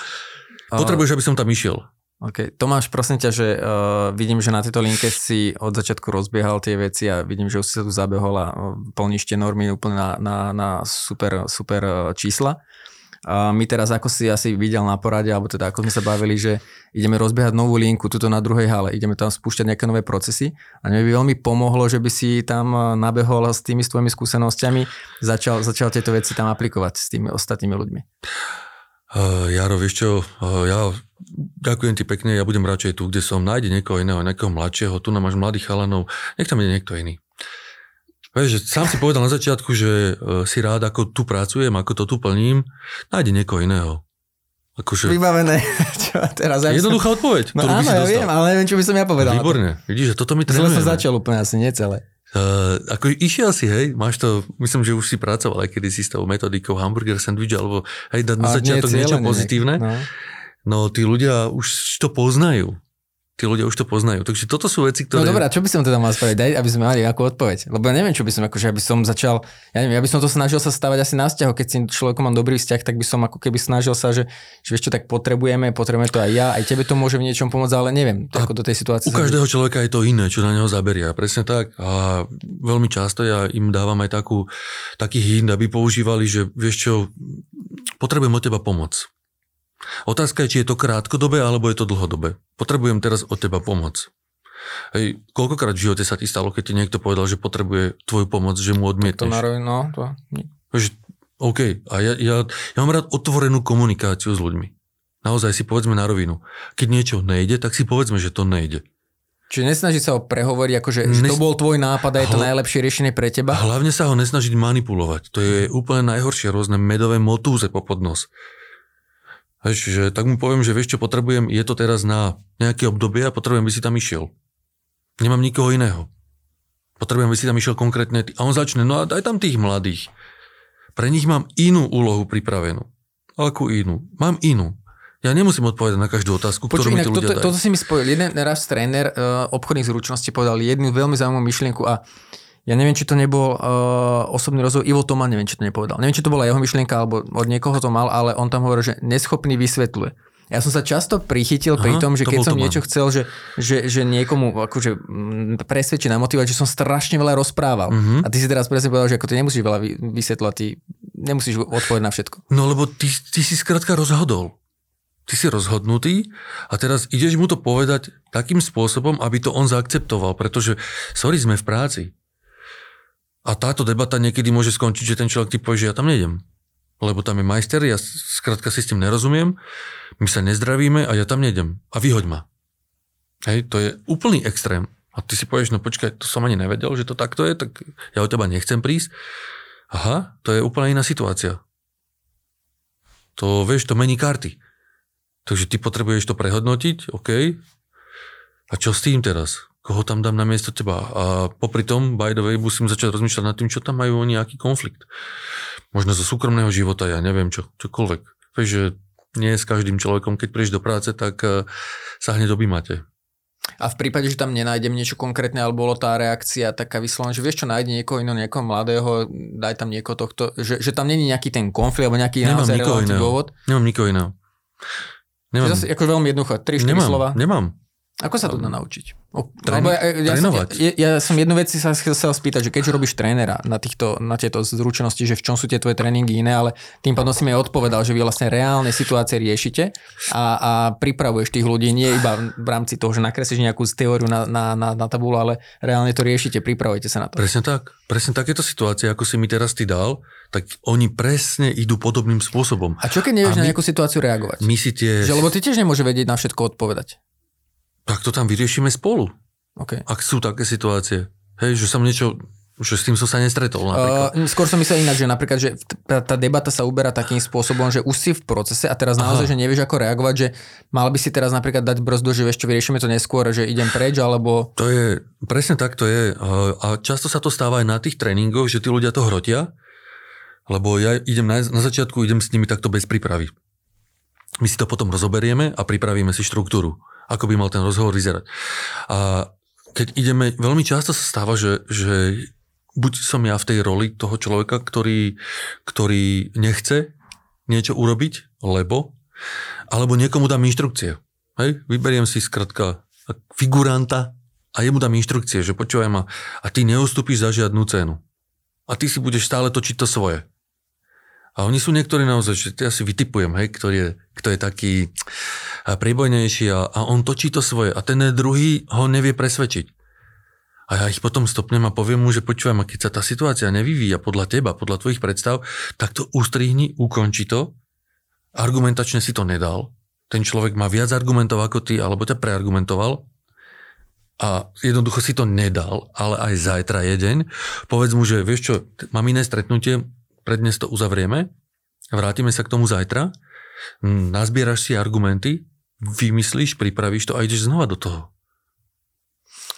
Potrebuješ, aby som tam išiel. OK. Tomáš, prosím ťa, že uh, vidím, že na tejto linke si od začiatku rozbiehal tie veci a vidím, že už si sa tu zabehol a plníš tie normy úplne na, na, na super, super čísla. A my teraz, ako si asi videl na porade, alebo teda ako sme sa bavili, že ideme rozbiehať novú linku tuto na druhej hale, ideme tam spúšťať nejaké nové procesy a mne by veľmi pomohlo, že by si tam nabehol s tými svojimi skúsenostiami, začal, začal tieto veci tam aplikovať s tými ostatnými ľuďmi. Uh, Jaro, vieš čo, uh, ja ďakujem ti pekne, ja budem radšej tu, kde som, nájde niekoho iného, nejakého mladšieho, tu nám máš mladých chalanov, nech tam ide niekto iný. Vieš, že sám si povedal na začiatku, že si rád, ako tu pracujem, ako to tu plním, nájde niekoho iného. Akože... Vybavené. Čo teraz? Ja jednoduchá som... odpoveď, no ktorú áno, by si dostal. Ja viem, ale neviem, čo by som ja povedal. Výborne. Vidíš, že toto my trénujeme. Zle som začal úplne asi, nie celé. Uh, ako išiel si, hej, máš to, myslím, že už si pracoval aj kedy si s tou metodikou hamburger, sandwich, alebo hej, dať na začiatok nie niečo pozitívne. No. no tí ľudia už to poznajú. Tí ľudia už to poznajú. Takže toto sú veci, ktoré... No dobrá, čo by som teda mal spraviť? Daj, aby sme mali nejakú odpoveď. Lebo ja neviem, čo by som, akože, aby som začal... Ja neviem, ja by som to snažil sa stavať asi na vzťahu. Keď si človekom mám dobrý vzťah, tak by som ako keby snažil sa, že, že vieš čo, tak potrebujeme, potrebujeme to aj ja, aj tebe to môže v niečom pomôcť, ale neviem. Ako do tej situácie... U každého človeka je to iné, čo na neho zaberia. Presne tak. A veľmi často ja im dávam aj takú, taký hint, aby používali, že vieš čo, potrebujem od teba pomoc. Otázka je, či je to krátkodobé, alebo je to dlhodobé. Potrebujem teraz od teba pomoc. Hej, koľkokrát v živote sa ti stalo, keď ti niekto povedal, že potrebuje tvoju pomoc, že mu odmietneš? To narovi, no, to... OK, a ja, ja, ja mám rád otvorenú komunikáciu s ľuďmi. Naozaj si povedzme na rovinu. Keď niečo nejde, tak si povedzme, že to nejde. Čiže nesnažiť sa ho prehovoriť, akože, že to bol tvoj nápad a je to najlepšie riešenie pre teba? Hlavne sa ho nesnažiť manipulovať. To je úplne najhoršie, rôzne medové motúze popod nos. Čiže tak mu poviem, že vieš čo potrebujem, je to teraz na nejaké obdobie a potrebujem, by si tam išiel. Nemám nikoho iného. Potrebujem, by si tam išiel konkrétne. A on začne, no a daj tam tých mladých. Pre nich mám inú úlohu pripravenú. Akú inú? Mám inú. Ja nemusím odpovedať na každú otázku, Poču, ktorú inak, mi tí ľudia toto, dajú. Toto si mi spojil. Jeden raz tréner uh, obchodných zručností povedal jednu veľmi zaujímavú myšlienku a ja neviem, či to nebol uh, osobný rozvoj, Ivo Toma, neviem, či to nepovedal. Neviem, či to bola jeho myšlienka, alebo od niekoho to mal, ale on tam hovoril, že neschopný vysvetľuje. Ja som sa často prichytil Aha, pri tom, že to keď som Toman. Niečo chcel, že, že, že niekomu akože presvedčiť, namotivovať, že som strašne veľa rozprával. Uh-huh. A ty si teraz presne povedal, že ako ty nemusíš veľa vysvetľovať, ty nemusíš odpovedať na všetko. No lebo ty, ty si skrátka rozhodol. ty si rozhodnutý a teraz ideš mu to povedať takým spôsobom, aby to on zaakceptoval, pretože sorry, sme v práci. A táto debata niekedy môže skončiť, že ten človek ti povie, že ja tam nejdem, lebo tam je majster, ja skrátka si s tým nerozumiem, my sa nezdravíme a ja tam nejdem a vyhoď ma. Hej, to je úplný extrém. A ty si povieš, no počkaj, to som ani nevedel, že to takto je, tak ja od teba nechcem prísť. Aha, to je úplne iná situácia. To, vieš, to mení karty. Takže ty potrebuješ to prehodnotiť, OK. A čo s tým teraz? Koho tam dám na miesto teba? A popri tom, by the way, musím začať rozmýšľať nad tým, čo tam majú nejaký konflikt. Možno zo súkromného života, ja neviem čo, čokoľvek. Vieš, že nie s každým človekom, keď prídeš do práce, tak sa hneď objímate. A v prípade, že tam nenájdem niečo konkrétne, alebo bola tá reakcia taká vyslovená, že vieš čo, nájde niekoho iného, niekoho mladého, daj tam niekoho tohto, že, že tam nie je nejaký ten konflikt, alebo nejaký naozaj relevantný dôvod. Nemám nikoho iného. Nemám. Zase, ako veľmi jednoduché, tri štyri slova. Nemám. Ako sa to dá naučiť? O, Tréni- ja, ja, som, ja, ja som jednu vec si sa chcel spýtať, že keďže robíš trénera na, týchto, na tieto zručnosti, že v čom sú tie tvoje tréningy iné, ale tým pádom si mi aj odpovedal, že vy vlastne reálne situácie riešite a, a pripravuješ tých ľudí nie iba v rámci toho, že nakreslíš nejakú teóriu na, na, na, na tabulu, ale reálne to riešite, pripravujete sa na to. Presne tak. Presne takéto situácie, ako si mi teraz ty dal, tak oni presne idú podobným spôsobom. A čo keď nevieš na nejakú situáciu reagovať? My si tie... Že, lebo ty tiež nemôže vedieť na všetko odpovedať. Tak to tam vyriešime spolu. Okay. Ak sú také situácie. Hej, že som niečo, že s tým som sa nestretol. Uh, skôr som myslel inak, že napríklad, že tá, tá debata sa uberá takým spôsobom, že už si v procese a teraz naozaj, Aha. že nevieš ako reagovať, že mal by si teraz napríklad dať brzdu, že vieš čo, vyriešime to neskôr, že idem preč, alebo... To je, presne tak to je. A často sa to stáva aj na tých tréningoch, že tí ľudia to hrotia, lebo ja idem na, na začiatku, idem s nimi takto bez prípravy. My si to potom rozoberieme a pripravíme si štruktúru, ako by mal ten rozhovor vyzerať. A keď ideme, veľmi často sa stáva, že, že buď som ja v tej roli toho človeka, ktorý, ktorý nechce niečo urobiť, lebo, alebo niekomu dám inštrukcie. Hej? Vyberiem si skrátka figuranta a jemu dám inštrukcie, že počúvaj ma, a ty neustúpiš za žiadnu cenu. A ty si budeš stále točiť to svoje. A oni sú niektorí naozaj, že ja si vytipujem, hej, ktorý je, kto je taký príbojnejší a, a on točí to svoje a ten druhý ho nevie presvedčiť. A ja ich potom stopnem a poviem mu, že počúvaj ma, keď sa tá situácia nevyvíja podľa teba, podľa tvojich predstav, tak to ustrihni, ukonči to. Argumentačne si to nedal. Ten človek má viac argumentov ako ty, alebo ťa preargumentoval. A jednoducho si to nedal, ale aj zajtra je deň. Povedz mu, že vieš čo, mám iné stretnutie, pre dnes to uzavrieme, vrátime sa k tomu zajtra, nazbieraš si argumenty, vymyslíš, pripravíš to a ideš znova do toho.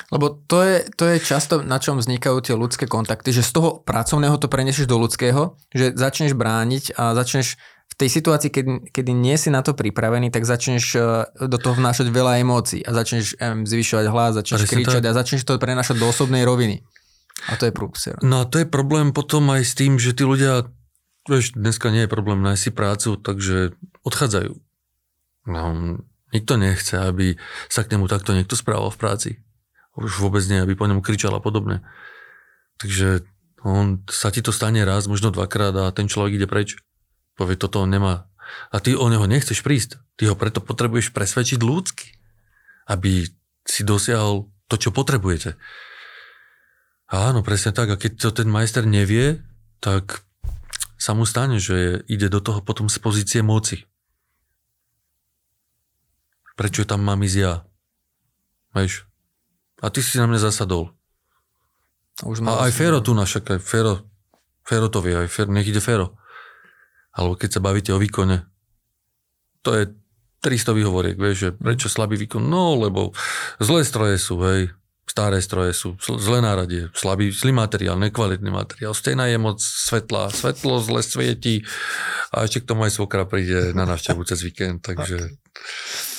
Lebo to je, to je často, na čom vznikajú tie ľudské kontakty, že z toho pracovného to prenesieš do ľudského, že začneš brániť a začneš v tej situácii, kedy, kedy nie si na to pripravený, tak začneš do toho vnášať veľa emócií a začneš em, zvyšovať hlas, začneš kričať to... a začneš to prenášať do osobnej roviny. A to je prúbser. No a to je problém potom aj s tým, že tí ľudia, vieš, dneska nie je problém nájsť si prácu, takže odchádzajú. No, nikto nechce, aby sa k nemu takto niekto správal v práci. Už vôbec nie, aby po nemu kričal a podobne. Takže on, sa ti to stane raz, možno dvakrát a ten človek ide preč. Povie, toto on nemá. A ty o neho nechceš prísť. Ty ho preto potrebuješ presvedčiť ľudsky, aby si dosiahol to, čo potrebujete. Áno, presne tak. A keď to ten majster nevie, tak sa mu stane, že ide do toho potom z pozície moci. Prečo tam mám ísť ja? Vieš? A ty si na mňa zasadol. Už a aj Fero tu našak, aj Fero, Fero to vie, aj Fero, nech ide Fero. Alebo keď sa bavíte o výkone, to je tristo výhovoriek, vieš, že prečo slabý výkon? No, lebo zlé stroje sú, hej. Staré stroje sú, zlé náradie, slabý, zlý materiál, nekvalitný materiál, stejná je moc svetla, svetlo zle svietí a ešte k tomu aj svokra príde na návštevu cez víkend, takže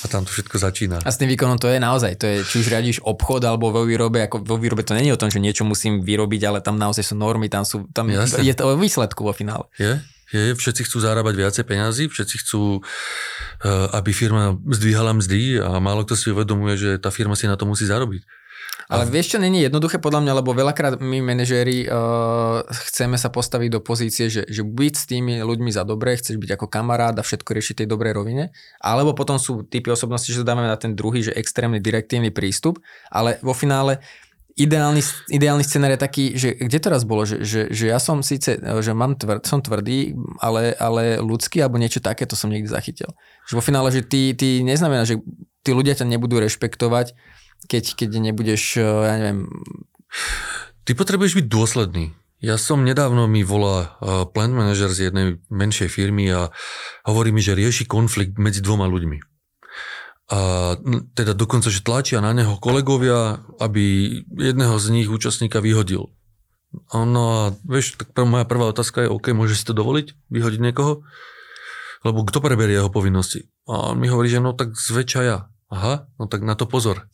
a tam to všetko začína. A s tým výkonom to je naozaj, to je, či už riadiš obchod alebo vo výrobe, ako vo výrobe to není o tom, že niečo musím vyrobiť, ale tam naozaj sú normy, tam sú, tam Jasne. Je to o výsledku vo finále. Je? Je, všetci chcú zarábať viacej peňazí, všetci chcú, aby firma zdvíhala mzdy a málo kto si uvedomuje, že tá firma si na to musí zarobiť. Ale vieš čo, není jednoduché podľa mňa, lebo veľakrát my manažéri uh, chceme sa postaviť do pozície, že, že byť s tými ľuďmi za dobré, chceš byť ako kamarát a všetko riešiť tej dobrej rovine, alebo potom sú typy osobnosti, že to dáme na ten druhý, že extrémny direktívny prístup, ale vo finále ideálny, ideálny scenár je taký, že kde to raz bolo, že, že, že ja som síce, že mám tvr, som tvrdý, ale, ale ľudský alebo niečo také, to som niekde zachytil. Že vo finále, že ty, ty neznamená, že tí ľudia ťa nebudú rešpektovať, Keď, keď nebudeš, ja neviem... Ty potrebuješ byť dôsledný. Ja som nedávno, mi volá plant manažer z jednej menšej firmy a hovorí mi, že rieši konflikt medzi dvoma ľuďmi. A teda dokonca, že tlačia na neho kolegovia, aby jedného z nich účastníka vyhodil. No a vieš, tak moja prvá otázka je, OK, môžeš si to dovoliť? Vyhodiť niekoho? Lebo kto preberie jeho povinnosti? A on mi hovorí, že no tak zväčša ja. Aha, no tak na to pozor.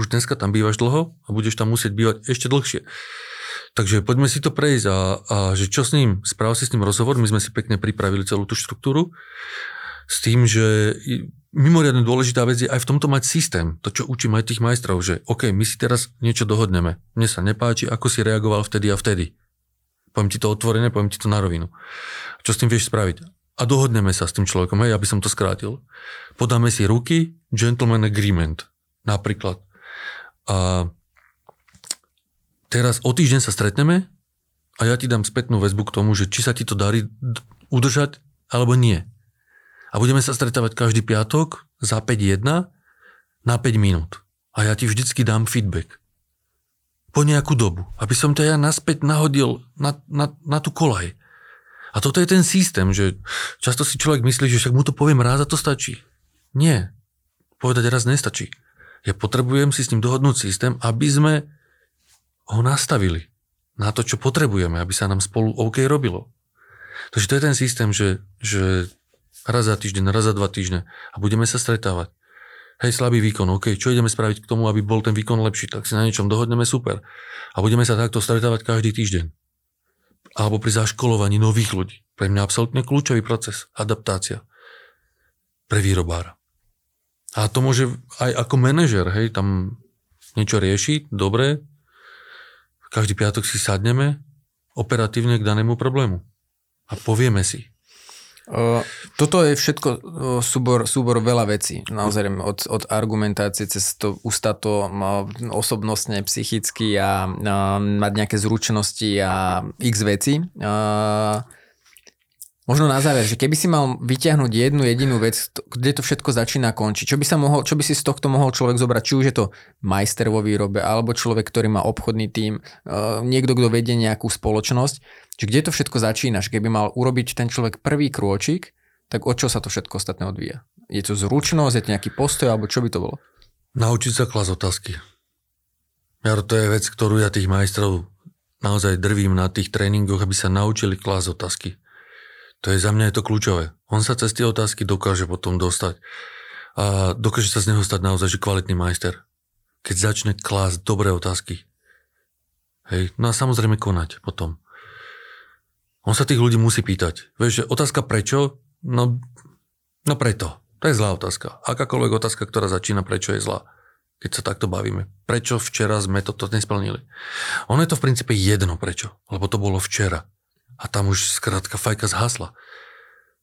Už dneska tam bývaš dlho a budeš tam musieť bývať ešte dlhšie. Takže poďme si to prejsť a, a že čo s ním, správ si s ním rozhovor, my sme si pekne pripravili celú tú štruktúru s tým, že mimoriadne dôležitá vec je aj v tomto mať systém, to čo učím aj tých majstrov, že OK, my si teraz niečo dohodneme, mne sa nepáči, ako si reagoval vtedy a vtedy. Poviem ti to otvorene, poviem ti to na rovinu. Čo s tým vieš spraviť? A dohodneme sa s tým človekom, hej, aby som to skrátil. Podáme si ruky, gentleman agreement, napríklad. A teraz o týždeň sa stretneme a ja ti dám spätnú väzbu k tomu, že či sa ti to darí udržať alebo nie. A budeme sa stretávať každý piatok za päť jedna na päť minút. A ja ti vždycky dám feedback. Po nejakú dobu. Aby som ťa ja naspäť nahodil na, na, na tú koľaj. A toto je ten systém, že často si človek myslí, že však mu to poviem raz a to stačí. Nie. Povedať raz nestačí. Ja potrebujem si s ním dohodnúť systém, aby sme ho nastavili na to, čo potrebujeme, aby sa nám spolu OK robilo. Takže to je ten systém, že, že raz za týždeň, raz za dva týždne a budeme sa stretávať. Hej, slabý výkon, OK, čo ideme spraviť k tomu, aby bol ten výkon lepší, tak si na niečom dohodneme, super. A budeme sa takto stretávať každý týždeň. Alebo pri zaškolovaní nových ľudí. Pre mňa absolútne kľúčový proces, adaptácia pre výrobára. A to môže aj ako manažer, hej, tam niečo riešiť, dobre, každý piatok si sadneme operatívne k danému problému a povieme si. Uh, toto je všetko uh, súbor, súbor veľa vecí, naozaj od, od argumentácie cez to ústato, uh, osobnostne, psychicky a uh, mať nejaké zručnosti a x veci. Uh, Možno na záver, že keby si mal vyťahnuť jednu jedinú vec, kde to všetko začína a končí, čo by sa mohol, čo by si z tohto mohol človek zobrať, či už je to majster vo výrobe, alebo človek, ktorý má obchodný tím, niekto, kto vedie nejakú spoločnosť, že kde to všetko začína, že keby mal urobiť ten človek prvý krôčik, tak od čo sa to všetko ostatné odvíja? Je to zručnosť, je to nejaký postoj, alebo čo by to bolo? Naučiť sa klas otázky. Ja, to je vec, ktorú ja tých majstrov naozaj drvím na tých tréningoch, aby sa naučili klas otázky. To je za mňa je to kľúčové. On sa cez tie otázky dokáže potom dostať. A dokáže sa z neho stať naozaj že kvalitný majster. Keď začne klásť dobré otázky. Hej, no a samozrejme konať potom. On sa tých ľudí musí pýtať. Vieš, že otázka prečo? No, no preto. To je zlá otázka. Akákoľvek otázka, ktorá začína prečo je zlá. Keď sa takto bavíme. Prečo včera sme toto nesplnili? Ono je to v princípe jedno prečo. Lebo to bolo včera. A tam už skrátka fajka zhasla.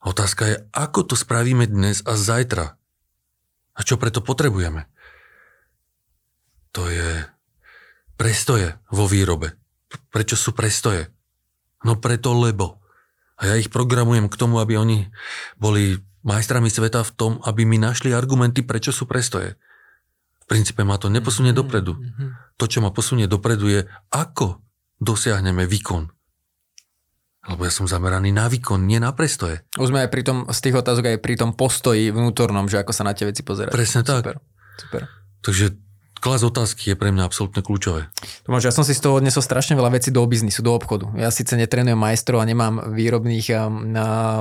Otázka je, ako to spravíme dnes a zajtra? A čo preto potrebujeme? To je prestoje vo výrobe. Prečo sú prestoje? No preto lebo. A ja ich programujem k tomu, aby oni boli majstrami sveta v tom, aby mi našli argumenty, prečo sú prestoje. V princípe ma to neposunie dopredu. To, čo ma posunie dopredu je, ako dosiahneme výkon. Lebo ja som zameraný na výkon, nie na prestoje. Už sme aj pri tom, z tých otázok aj pri tom postoji vnútornom, že ako sa na tie veci pozerať. Presne tak. Super. Super. Takže klas otázky je pre mňa absolútne kľúčové. Tomáš, ja som si z toho odnesol strašne veľa vecí do biznisu, do obchodu. Ja síce netrénujem majstrov a nemám výrobných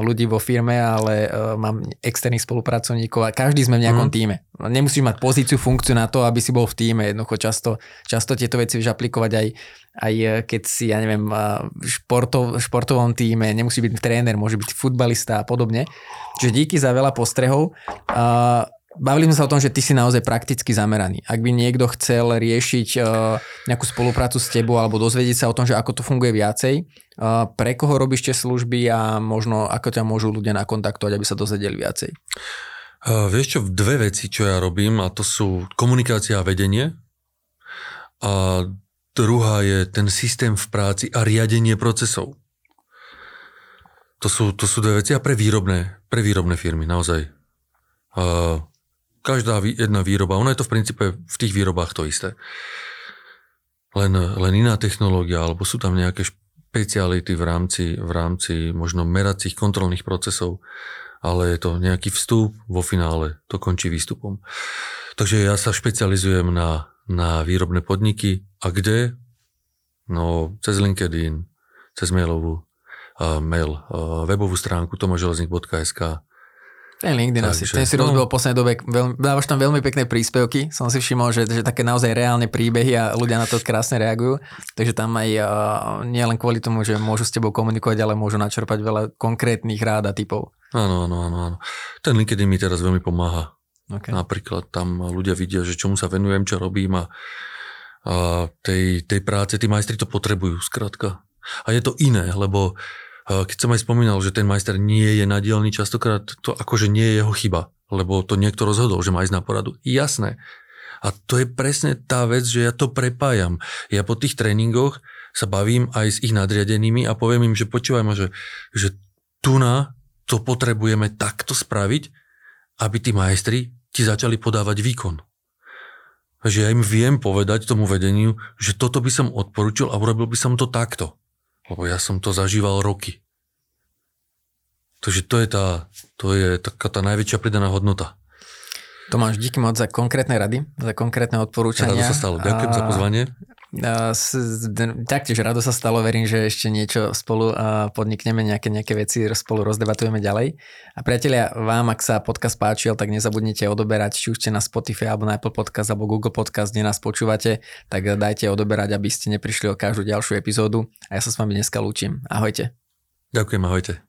ľudí vo firme, ale mám externých spolupracovníkov a každý sme v nejakom mm. tíme. Nemusíš mať pozíciu, funkciu na to, aby si bol v tíme. Jednoducho často, často tieto veci vieš aplikovať aj, aj keď si, ja neviem, v športov, športovom tíme, nemusí byť tréner, môže byť futbalista a podobne. Čiže díky za veľa postrehov. Bavili sme sa o tom, že ty si naozaj prakticky zameraný. Ak by niekto chcel riešiť uh, nejakú spoluprácu s tebou alebo dozvedieť sa o tom, že ako to funguje viacej, uh, pre koho robíš tie služby a možno ako ťa môžu ľudia nakontaktovať, aby sa dozvedeli viacej? Uh, vieš čo, dve veci, čo ja robím, a to sú komunikácia a vedenie a druhá je ten systém v práci a riadenie procesov. To sú, to sú dve veci a pre výrobné, pre výrobné firmy, naozaj. Uh, Každá jedna výroba, ono je to v princípe v tých výrobách to isté. Len, len iná technológia, alebo sú tam nejaké špeciality v rámci, v rámci možno meracích kontrolných procesov, ale je to nejaký vstup, vo finále to končí výstupom. Takže ja sa špecializujem na, na výrobné podniky. A kde? No cez LinkedIn, cez mailovú, uh, mail, uh, webovú stránku Tomáš Železnik bodka es ká. Ten LinkedIn asi. Ten si rozbil v poslednej dobe, veľmi, dávaš tam veľmi pekné príspevky, som si všimol, že, že také naozaj reálne príbehy a ľudia na to krásne reagujú, takže tam aj uh, nie len kvôli tomu, že môžu s tebou komunikovať, ale môžu načerpať veľa konkrétnych rád a typov. Áno, áno, áno. áno. Ten LinkedIn mi teraz veľmi pomáha. Okay. Napríklad tam ľudia vidia, že čomu sa venujem, čo robím a, a tej, tej práce, tí majstri to potrebujú, skrátka. A je to iné, lebo keď som aj spomínal, že ten majster nie je na dielni, častokrát to akože nie je jeho chyba, lebo to niekto rozhodol, že má ísť na poradu. Jasné. A to je presne tá vec, že ja to prepájam. Ja po tých tréningoch sa bavím aj s ich nadriadenými a poviem im, že počúvaj ma, že, že tu na to potrebujeme takto spraviť, aby tí majstri ti začali podávať výkon. Že ja im viem povedať tomu vedeniu, že toto by som odporučil a urobil by som to takto. Lebo ja som to zažíval roky. Takže to je tá, to je taká tá najväčšia pridaná hodnota. Tomáš, díky moc za konkrétne rady, za konkrétne odporúčania. Rado sa stalo. Ďakujem a... za pozvanie. A s, taktiež rado sa stalo, verím, že ešte niečo spolu podnikneme, nejaké, nejaké veci spolu rozdebatujeme ďalej. A priatelia, vám, ak sa podcast páčil, tak nezabudnite odoberať, či už ste na Spotify, alebo na Apple Podcast, alebo Google Podcast, kde nás počúvate, tak dajte odoberať, aby ste neprišli o každú ďalšiu epizódu. A ja sa s vami dneska lúčim. Ahojte. Ďakujem, ahojte.